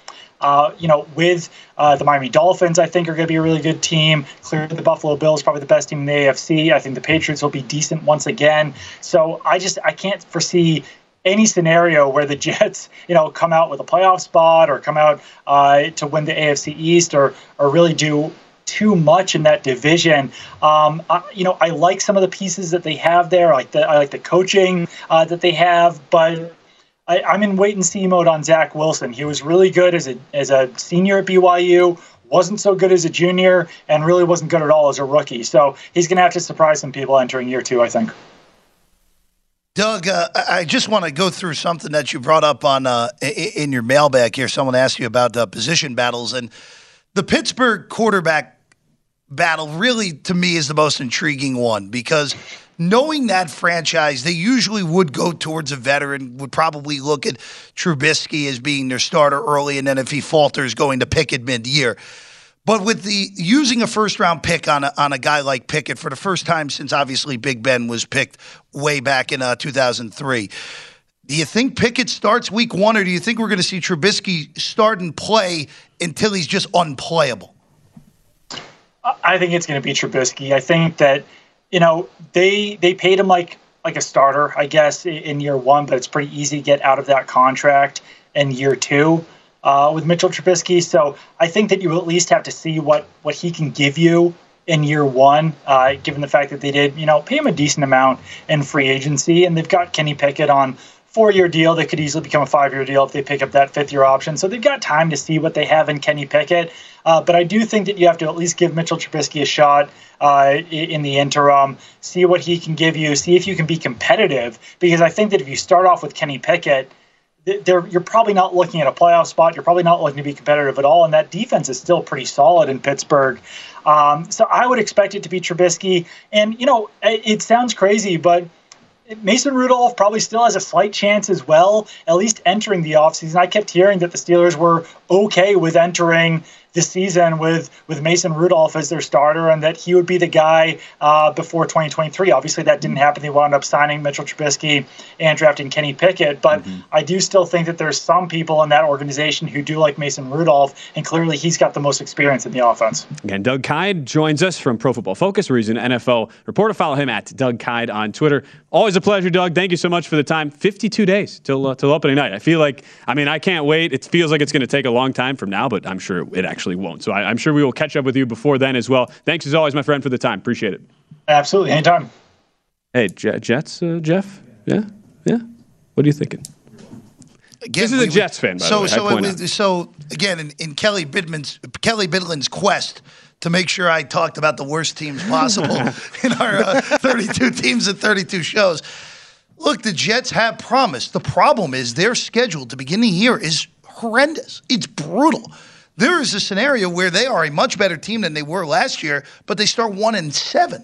Uh, you know, with uh, the Miami Dolphins, I think, are going to be a really good team. Clearly, the Buffalo Bills, probably the best team in the A F C. I think the Patriots will be decent once again. So I just I can't foresee any scenario where the Jets, you know, come out with a playoff spot or come out uh, to win the A F C East or or really do too much in that division. Um, I, you know, I like some of the pieces that they have there. I like the I like the coaching uh, that they have, but I, I'm in wait-and-see mode on Zach Wilson. He was really good as a as a senior at B Y U, wasn't so good as a junior, and really wasn't good at all as a rookie. So he's going to have to surprise some people entering year two, I think. Doug, uh, I just want to go through something that you brought up on uh, in your mailbag here. Someone asked you about uh, position battles, and the Pittsburgh quarterback battle really, to me, is the most intriguing one because – knowing that franchise, they usually would go towards a veteran, would probably look at Trubisky as being their starter early, and then if he falters, going to Pickett mid-year. But with the using a first-round pick on a, on a guy like Pickett for the first time since, obviously, Big Ben was picked way back in uh, two thousand three, do you think Pickett starts week one, or do you think we're going to see Trubisky start and play until he's just unplayable? I think it's going to be Trubisky. I think that You know, they they paid him like like a starter, I guess, in year one, but it's pretty easy to get out of that contract in year two uh, with Mitchell Trubisky. So I think that you at least have to see what, what he can give you in year one, uh, given the fact that they did, you know, pay him a decent amount in free agency. And they've got Kenny Pickett on four-year deal that could easily become a five-year deal if they pick up that fifth-year option. So they've got time to see what they have in Kenny Pickett. Uh, but I do think that you have to at least give Mitchell Trubisky a shot uh, in the interim, see what he can give you, see if you can be competitive. Because I think that if you start off with Kenny Pickett, They're, you're probably not looking at a playoff spot. You're probably not looking to be competitive at all, and that defense is still pretty solid in Pittsburgh. Um, so I would expect it to be Trubisky. And, you know, it, it sounds crazy, but Mason Rudolph probably still has a slight chance as well, at least entering the offseason. I kept hearing that the Steelers were okay with entering this season with with Mason Rudolph as their starter, and that he would be the guy uh, before twenty twenty-three. Obviously, that didn't happen. They wound up signing Mitchell Trubisky and drafting Kenny Pickett. But mm-hmm. I do still think that there's some people in that organization who do like Mason Rudolph, and clearly he's got the most experience in the offense. Again, Doug Kyed joins us from Pro Football Focus, where he's an N F L reporter. Follow him at Doug Kyed on Twitter. Always a pleasure, Doug. Thank you so much for the time. fifty-two days till uh, till opening night. I feel like, I mean, I can't wait. It feels like it's going to take a long time from now, but I'm sure it actually won't. So I, I'm sure we will catch up with you before then as well. Thanks as always, my friend, for the time. Appreciate it. Absolutely. Anytime. Hey, J- Jets, uh, Jeff? Yeah? Yeah? What are you thinking? Again, this is we, a Jets fan, by so, the way. So, it was, so again, in, in Kelly Bidlin's Kelly Bidlin's quest to make sure I talked about the worst teams possible in our uh, thirty-two teams and thirty-two shows. Look, the Jets have promised. The problem is their schedule to begin the year is horrendous. It's brutal. There is a scenario where they are a much better team than they were last year, but they start one and seven.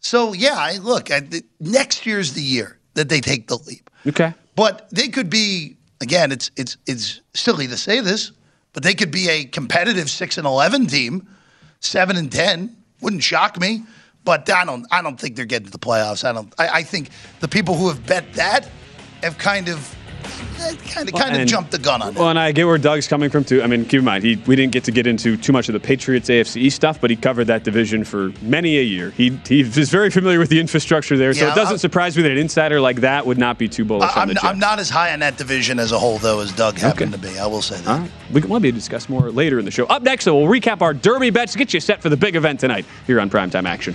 So, yeah, I, look, I, the, next year's the year that they take the leap. Okay. But they could be, again, it's it's it's silly to say this, but they could be a competitive six and eleven team, seven and ten. Wouldn't shock me. But I don't I don't think they're getting to the playoffs. I don't I, I think the people who have bet that have kind of kind of well, kind of jumped the gun on it. Well, and I get where Doug's coming from too. I mean, keep in mind, he we didn't get to get into too much of the Patriots A F C East stuff, but he covered that division for many a year. He he is very familiar with the infrastructure there, yeah, so it doesn't I'm, surprise me that an insider like that would not be too bullish I, on I'm, the Jets. I'm not as high on that division as a whole though as Doug happened okay. to be. I will say that. All right. We will be discuss more later in the show. Up next, though, we'll recap our Derby bets to get you set for the big event tonight here on Primetime Action.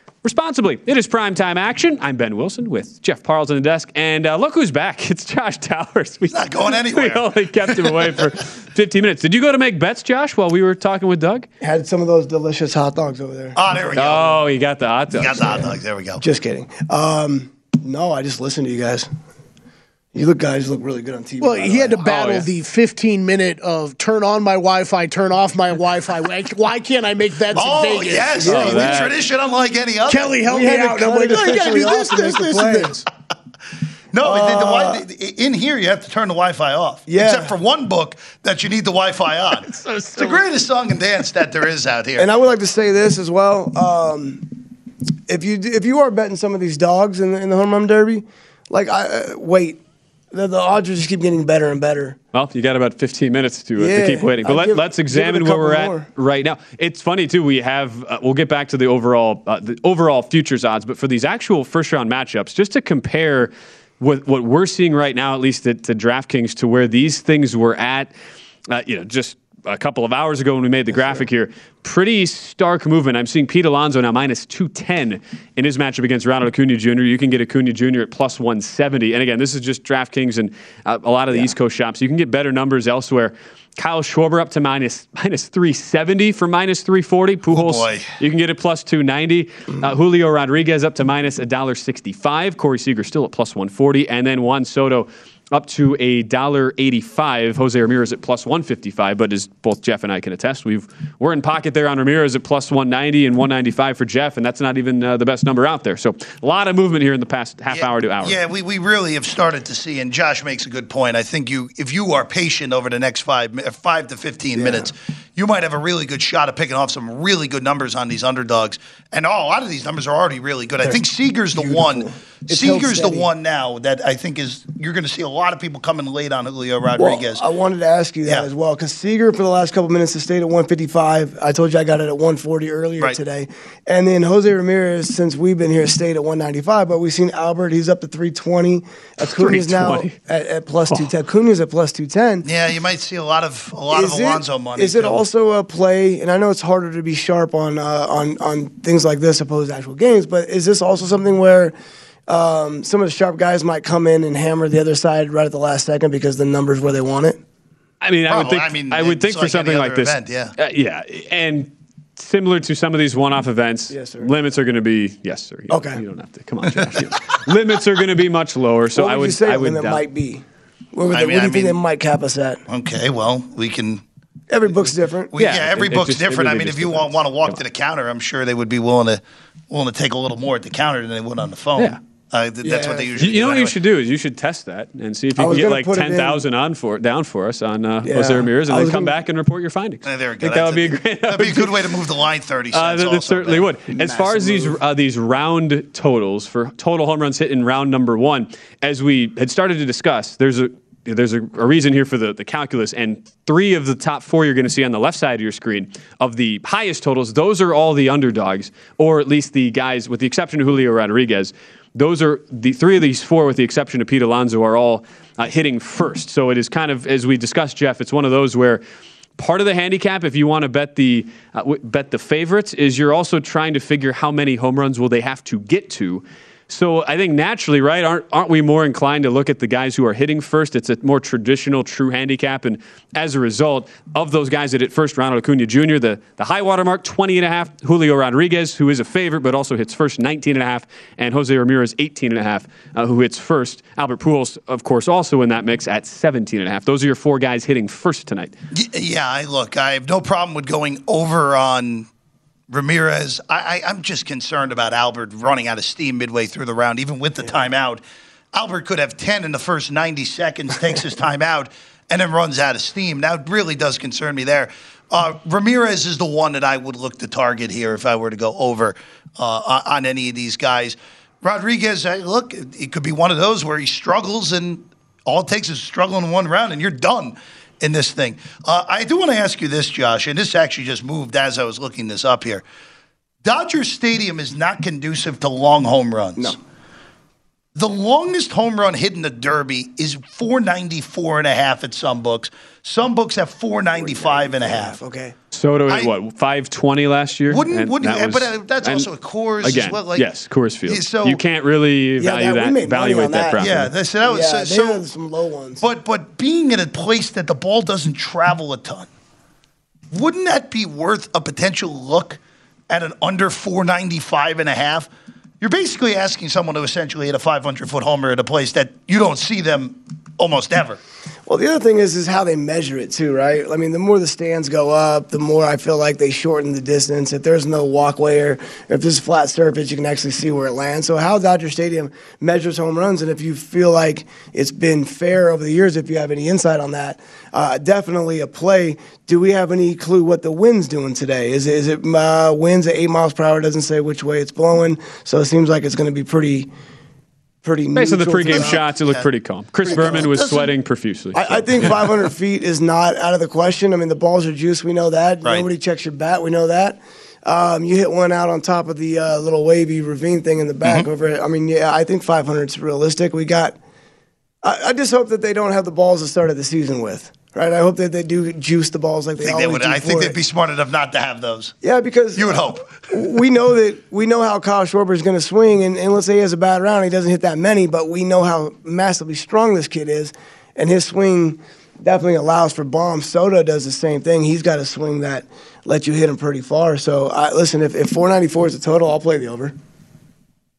responsibly. It is primetime action. I'm Ben Wilson with Jeff Parles on the desk. And uh, look who's back. It's Josh Towers. We, He's not going anywhere. We only kept him away for fifteen minutes. Did you go to make bets, Josh, while we were talking with Doug? Had some of those delicious hot dogs over there. Oh, there we go. Oh, you got the hot dogs. You got the hot dogs. There we go. Just kidding. Um, no, I just listened to you guys. You look, guys look really good on T V. Well, he had to battle oh, yeah. the fifteen minute of turn on my Wi-Fi, turn off my Wi-Fi. Why can't I make bets oh, in Vegas? Yes. Oh, yes. That tradition unlike any other. Kelly helped me out. And I'm like, no, you got to do this, this, this, and this. No, uh, the, the, in here you have to turn the Wi-Fi off. Yeah. Except for one book that you need the Wi-Fi on. It's, so it's the greatest song and dance that there is out here. And I would like to say this as well. Um, if you if you are betting some of these dogs in the, in the home run derby, like, I, uh, wait. The, the odds just keep getting better and better. Well, you got about fifteen minutes to, uh, yeah, to keep waiting. But let, give, let's examine where we're more. at right now. It's funny, too. We have uh, – we'll get back to the overall uh, the overall futures odds. But for these actual first-round matchups, just to compare what, what we're seeing right now, at least to, to DraftKings, to where these things were at, uh, you know, just – a couple of hours ago when we made the graphic here. Pretty stark movement. I'm seeing Pete Alonso now minus two ten in his matchup against Ronald Acuna Junior You can get Acuna Junior at plus one seventy. And again, this is just DraftKings and uh, a lot of the yeah. East Coast shops. You can get better numbers elsewhere. Kyle Schwarber up to minus minus three seventy for minus three forty. Pujols, oh you can get it plus two ninety. Uh, Julio Rodriguez up to minus one sixty-five. Corey Seager still at plus one forty. And then Juan Soto up to one eighty-five. Jose Ramirez at plus one fifty-five. But as both Jeff and I can attest, we've, we're in pocket there on Ramirez at plus one ninety and one ninety-five for Jeff, and that's not even uh, the best number out there. So a lot of movement here in the past half yeah, hour to hour. Yeah, we, we really have started to see, and Josh makes a good point. I think you if you are patient over the next five, five to fifteen yeah. minutes, you might have a really good shot of picking off some really good numbers on these underdogs. And oh, a lot of these numbers are already really good. They're I think Seager's the beautiful. one. It's Seager's the one now that I think is you're going to see a lot of people coming late on Julio Rodriguez. Well, I wanted to ask you that yeah. as well, because Seager for the last couple minutes has stayed at one fifty-five. I told you I got it at one forty earlier right. today. And then Jose Ramirez, since we've been here, stayed at one ninety-five. But we've seen Albert, he's up to three twenty. Acuna's now at, at plus oh. two ten. Acuna's at plus two ten. Yeah, you might see a lot of a lot is of Alonso it, money. Is it too. also a play? And I know it's harder to be sharp on uh, on on things like this opposed to actual games, but is this also something where Um, some of the sharp guys might come in and hammer the other side right at the last second because the number's where they want it? I mean, I Probably. would think, I mean, I would think like for something like this. Event, yeah. Uh, yeah. And similar to some of these one-off events, yes, limits are going to be, yes, sir. You, okay. You don't have to, come on, Josh. Limits are going to be much lower. So what would I would you say I would it might be? What, would they, I mean, what do you I think mean, they might cap us at? Okay, well, we can... Every book's different. We, yeah, yeah, every it, book's it just, different. Really I mean, if you want, want to walk to the counter, I'm sure they would be willing to willing to take a little more at the counter than they would on the phone. Yeah. Uh, th- yeah. That's what they usually you, do. You know what anyway. you should do is you should test that and see if you can get like ten thousand on for down for us on uh, yeah. Jose Ramirez, and then come gonna... back and report your findings. Uh, there we go. I think that would be a great. That'd be a good way to move the line thirty cents. Uh, that, that certainly would. As far as these uh, these round totals for total home runs hit in round number one, as we had started to discuss, there's a. There's a, a reason here for the, the calculus, and three of the top four you're going to see on the left side of your screen of the highest totals, those are all the underdogs, or at least the guys, with the exception of Julio Rodriguez. Those are the three of these four, with the exception of Pete Alonso, are all uh, hitting first. So it is kind of, as we discussed, Jeff, it's one of those where part of the handicap, if you want to bet the uh, w- bet the favorites, is you're also trying to figure how many home runs will they have to get to. So I think naturally, right, aren't aren't we more inclined to look at the guys who are hitting first? It's a more traditional, true handicap. And as a result, of those guys that hit first, Ronald Acuna Junior, the, the high water mark, twenty and a half. Julio Rodriguez, who is a favorite but also hits first, nineteen and a half. And Jose Ramirez, eighteen and a half, uh, who hits first. Albert Pujols, of course, also in that mix at seventeen and a half. Those are your four guys hitting first tonight. Yeah, I look, I have no problem with going over on Ramirez. I, I, I'm just concerned about Albert running out of steam midway through the round, even with the yeah. timeout. Albert could have ten in the first ninety seconds, takes his timeout, and then runs out of steam. That really does concern me there. Uh, Ramirez is the one that I would look to target here if I were to go over uh, on any of these guys. Rodriguez, I, look, it could be one of those where he struggles, and all it takes is struggling in one round, and you're done in this thing. Uh, I do want to ask you this, Josh, and this actually just moved as I was looking this up here. Dodger Stadium is not conducive to long home runs. No. The longest home run hit in the Derby is four ninety-four and a half at some books. Some books have four ninety-five and a half. Okay. Soto at what, five twenty last year? Wouldn't, wouldn't that was, but uh, that's also a Coors again, as well. Like, yes, Coors Field. So, you can't really value yeah, that, that evaluate that properly. Yeah, that, so that was, yeah, so, they had some low ones. But, but being in a place that the ball doesn't travel a ton, wouldn't that be worth a potential look at an under four ninety-five and a half? You're basically asking someone to essentially hit a five hundred foot homer at a place that you don't see them almost ever. Well, the other thing is is how they measure it too, right? I mean, the more the stands go up, the more I feel like they shorten the distance. If there's no walkway or if there's a flat surface, you can actually see where it lands. So how Dodger Stadium measures home runs, and if you feel like it's been fair over the years, if you have any insight on that, uh, definitely a play. Do we have any clue what the wind's doing today? Is it, is it uh, winds at eight miles per hour? It doesn't say which way it's blowing, so it seems like it's going to be pretty pretty neutral. Based on the pregame shots, it looked yeah. pretty calm. Chris pretty Berman calm. was Listen, sweating profusely. I, so. I think five hundred feet is not out of the question. I mean, the balls are juice. We know that. Right. Nobody checks your bat. We know that. Um, you hit one out on top of the uh, little wavy ravine thing in the back mm-hmm. over it. I mean, yeah, I think five hundred is realistic. We got – I just hope that they don't have the balls to start of the season with. Right, I hope that they do juice the balls like they always do. I think they'd be smart enough not to have those. Yeah, because you would hope. we know that we know how Kyle Schwarber is going to swing, and, and let's say he has a bad round, he doesn't hit that many, but we know how massively strong this kid is, and his swing definitely allows for bombs. Soto does the same thing. He's got a swing that lets you hit him pretty far. So, I, listen, if, if four ninety-four is the total, I'll play the over.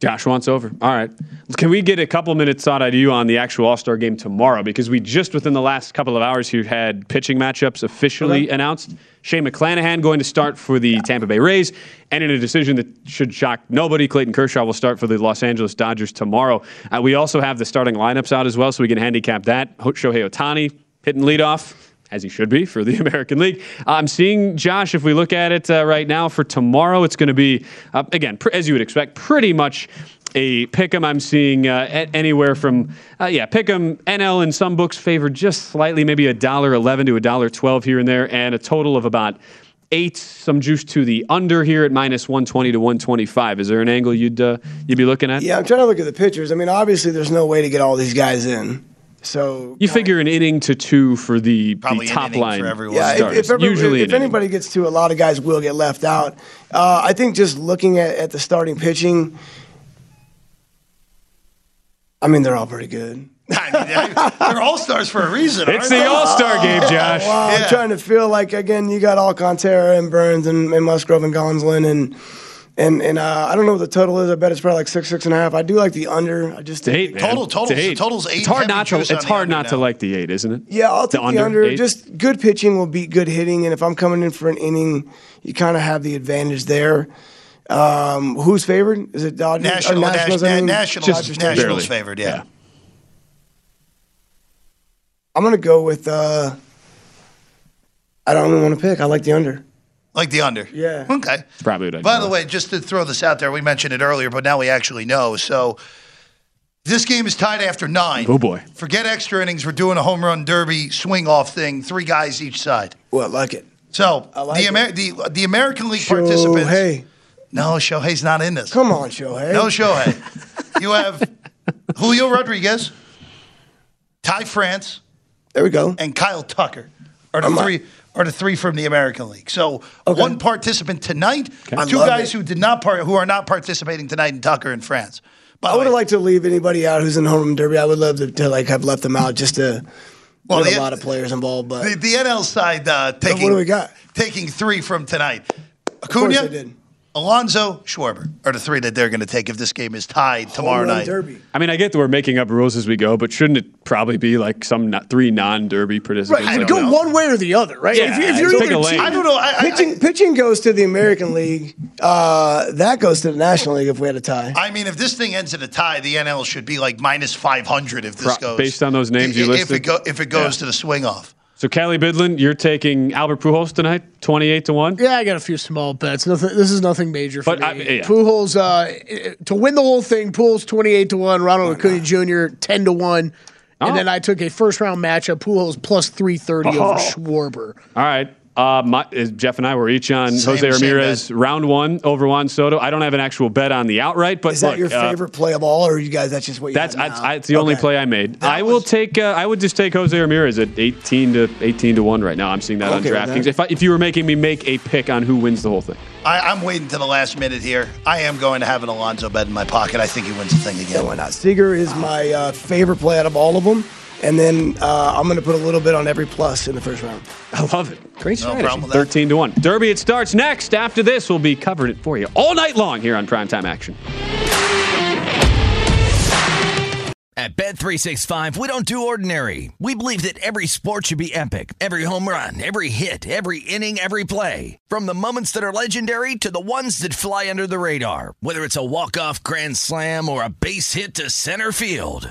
Josh wants over. All right. Can we get a couple minutes thought out of you on the actual All-Star game tomorrow? Because we just, within the last couple of hours, here had pitching matchups officially okay. announced. Shane McClanahan going to start for the Tampa Bay Rays, and in a decision that should shock nobody, Clayton Kershaw will start for the Los Angeles Dodgers tomorrow. Uh, we also have the starting lineups out as well, so we can handicap that. Shohei Otani hitting leadoff, as he should be for the American League. I'm seeing, Josh, if we look at it uh, right now for tomorrow, it's going to be, uh, again, pr- as you would expect, pretty much a pick'em. I'm seeing uh, at anywhere from, uh, yeah, pick'em, N L in some books favored just slightly, maybe one eleven to one twelve here and there, and a total of about eight, some juice to the under here at minus one twenty to one twenty-five. Is there an angle you'd uh, you'd be looking at? Yeah, I'm trying to look at the pitchers. I mean, obviously there's no way to get all these guys in. So you figure of, an inning to two for the, the top line. For everyone. Yeah, if, if, every, Usually if, if anybody inning. gets two, a lot of guys will get left out. Uh, I think just looking at, at the starting pitching, I mean, they're all pretty good. I mean, they're all-stars for a reason. It's the they? all-star game, Josh. Wow, yeah. I'm trying to feel like, again, you got Alcantara and Burns and, and Musgrove and Gonsolin and – And and uh, I don't know what the total is. I bet it's probably like six, six and a half. I do like the under. I just eight, total, total, it's eight. Total's eight. It's hard not to. It's hard not now. to like the eight, isn't it? Yeah, I'll take the, the under. under eight. Just good pitching will beat good hitting, and if I'm coming in for an inning, you kind of have the advantage there. Um, who's favored? Is it Dodgers? National, Nationals. I mean? Nationals, Dodgers, Nationals favored. Yeah. yeah. I'm gonna go with. Uh, I don't even want to pick. I like the under. Like the under. Yeah. Okay. It's probably what I By the way, just to throw this out there, we mentioned it earlier, but now we actually know. So this game is tied after nine. Oh, boy. Forget extra innings. We're doing a home run derby swing-off thing, three guys each side. Well, I like it. So I like the, Amer- it. the the American League Shohei. participants. Shohei. No, Shohei's not in this. Come on, Shohei. No, Shohei. You have Julio Rodriguez, Ty France. There we go. And Kyle Tucker are the I'm three – Are the three from the American League? So okay. one participant tonight, okay. two guys it. who did not part, who are not participating tonight in Tucker and France. By I would have liked to leave anybody out who's in the home run derby. I would love to, to like have left them out just to well, get a lot of players involved. But the, the N L side uh, taking what do we got? Taking three from tonight. Acuna, Alonso, Schwarber are the three that they're going to take if this game is tied tomorrow night. Derby. I mean, I get that we're making up rules as we go, but shouldn't it probably be like some not, three non-derby participants? Right, I go know. one way or the other, right? Yeah, if, if you're take a lane. I don't know. I, I, pitching, I, pitching goes to the American League. Uh, that goes to the National League if we had a tie. I mean, if this thing ends in a tie, the N L should be like minus five hundred if this Pro, goes. Based on those names if, you listed? If it, go, if it goes yeah. to the swing-off. So, Kelly Bidlin, you're taking Albert Pujols tonight, twenty-eight to one? Yeah, I got a few small bets. Nothing, this is nothing major for but me. I, yeah. Pujols, uh, to win the whole thing, Pujols twenty-eight to one, Ronald Acuna Junior ten to one, oh. and then I took a first-round matchup, Pujols plus three thirty oh. over Schwarber. All right. Uh, my, Jeff and I were each on same, Jose Ramirez round one over Juan Soto. I don't have an actual bet on the outright, but is that look, your favorite uh, play of all, or are you guys that's just what you? That's I, I, it's the okay. only play I made. That I was, will take. Uh, I would just take Jose Ramirez at eighteen to eighteen to one right now. I'm seeing that okay, on DraftKings. If I, if you were making me make a pick on who wins the whole thing, I, I'm waiting to the last minute here. I am going to have an Alonso bet in my pocket. I think he wins the thing again. Why not? Seager is my uh, favorite play out of all of them. And then uh, I'm going to put a little bit on every plus in the first round. I love it. Great strategy. No problem with that. thirteen to one. Derby, it starts next. After this, we'll be covering it for you all night long here on Primetime Action. At Bet three sixty-five, we don't do ordinary. We believe that every sport should be epic. Every home run, every hit, every inning, every play. From the moments that are legendary to the ones that fly under the radar. Whether it's a walk-off grand slam or a base hit to center field.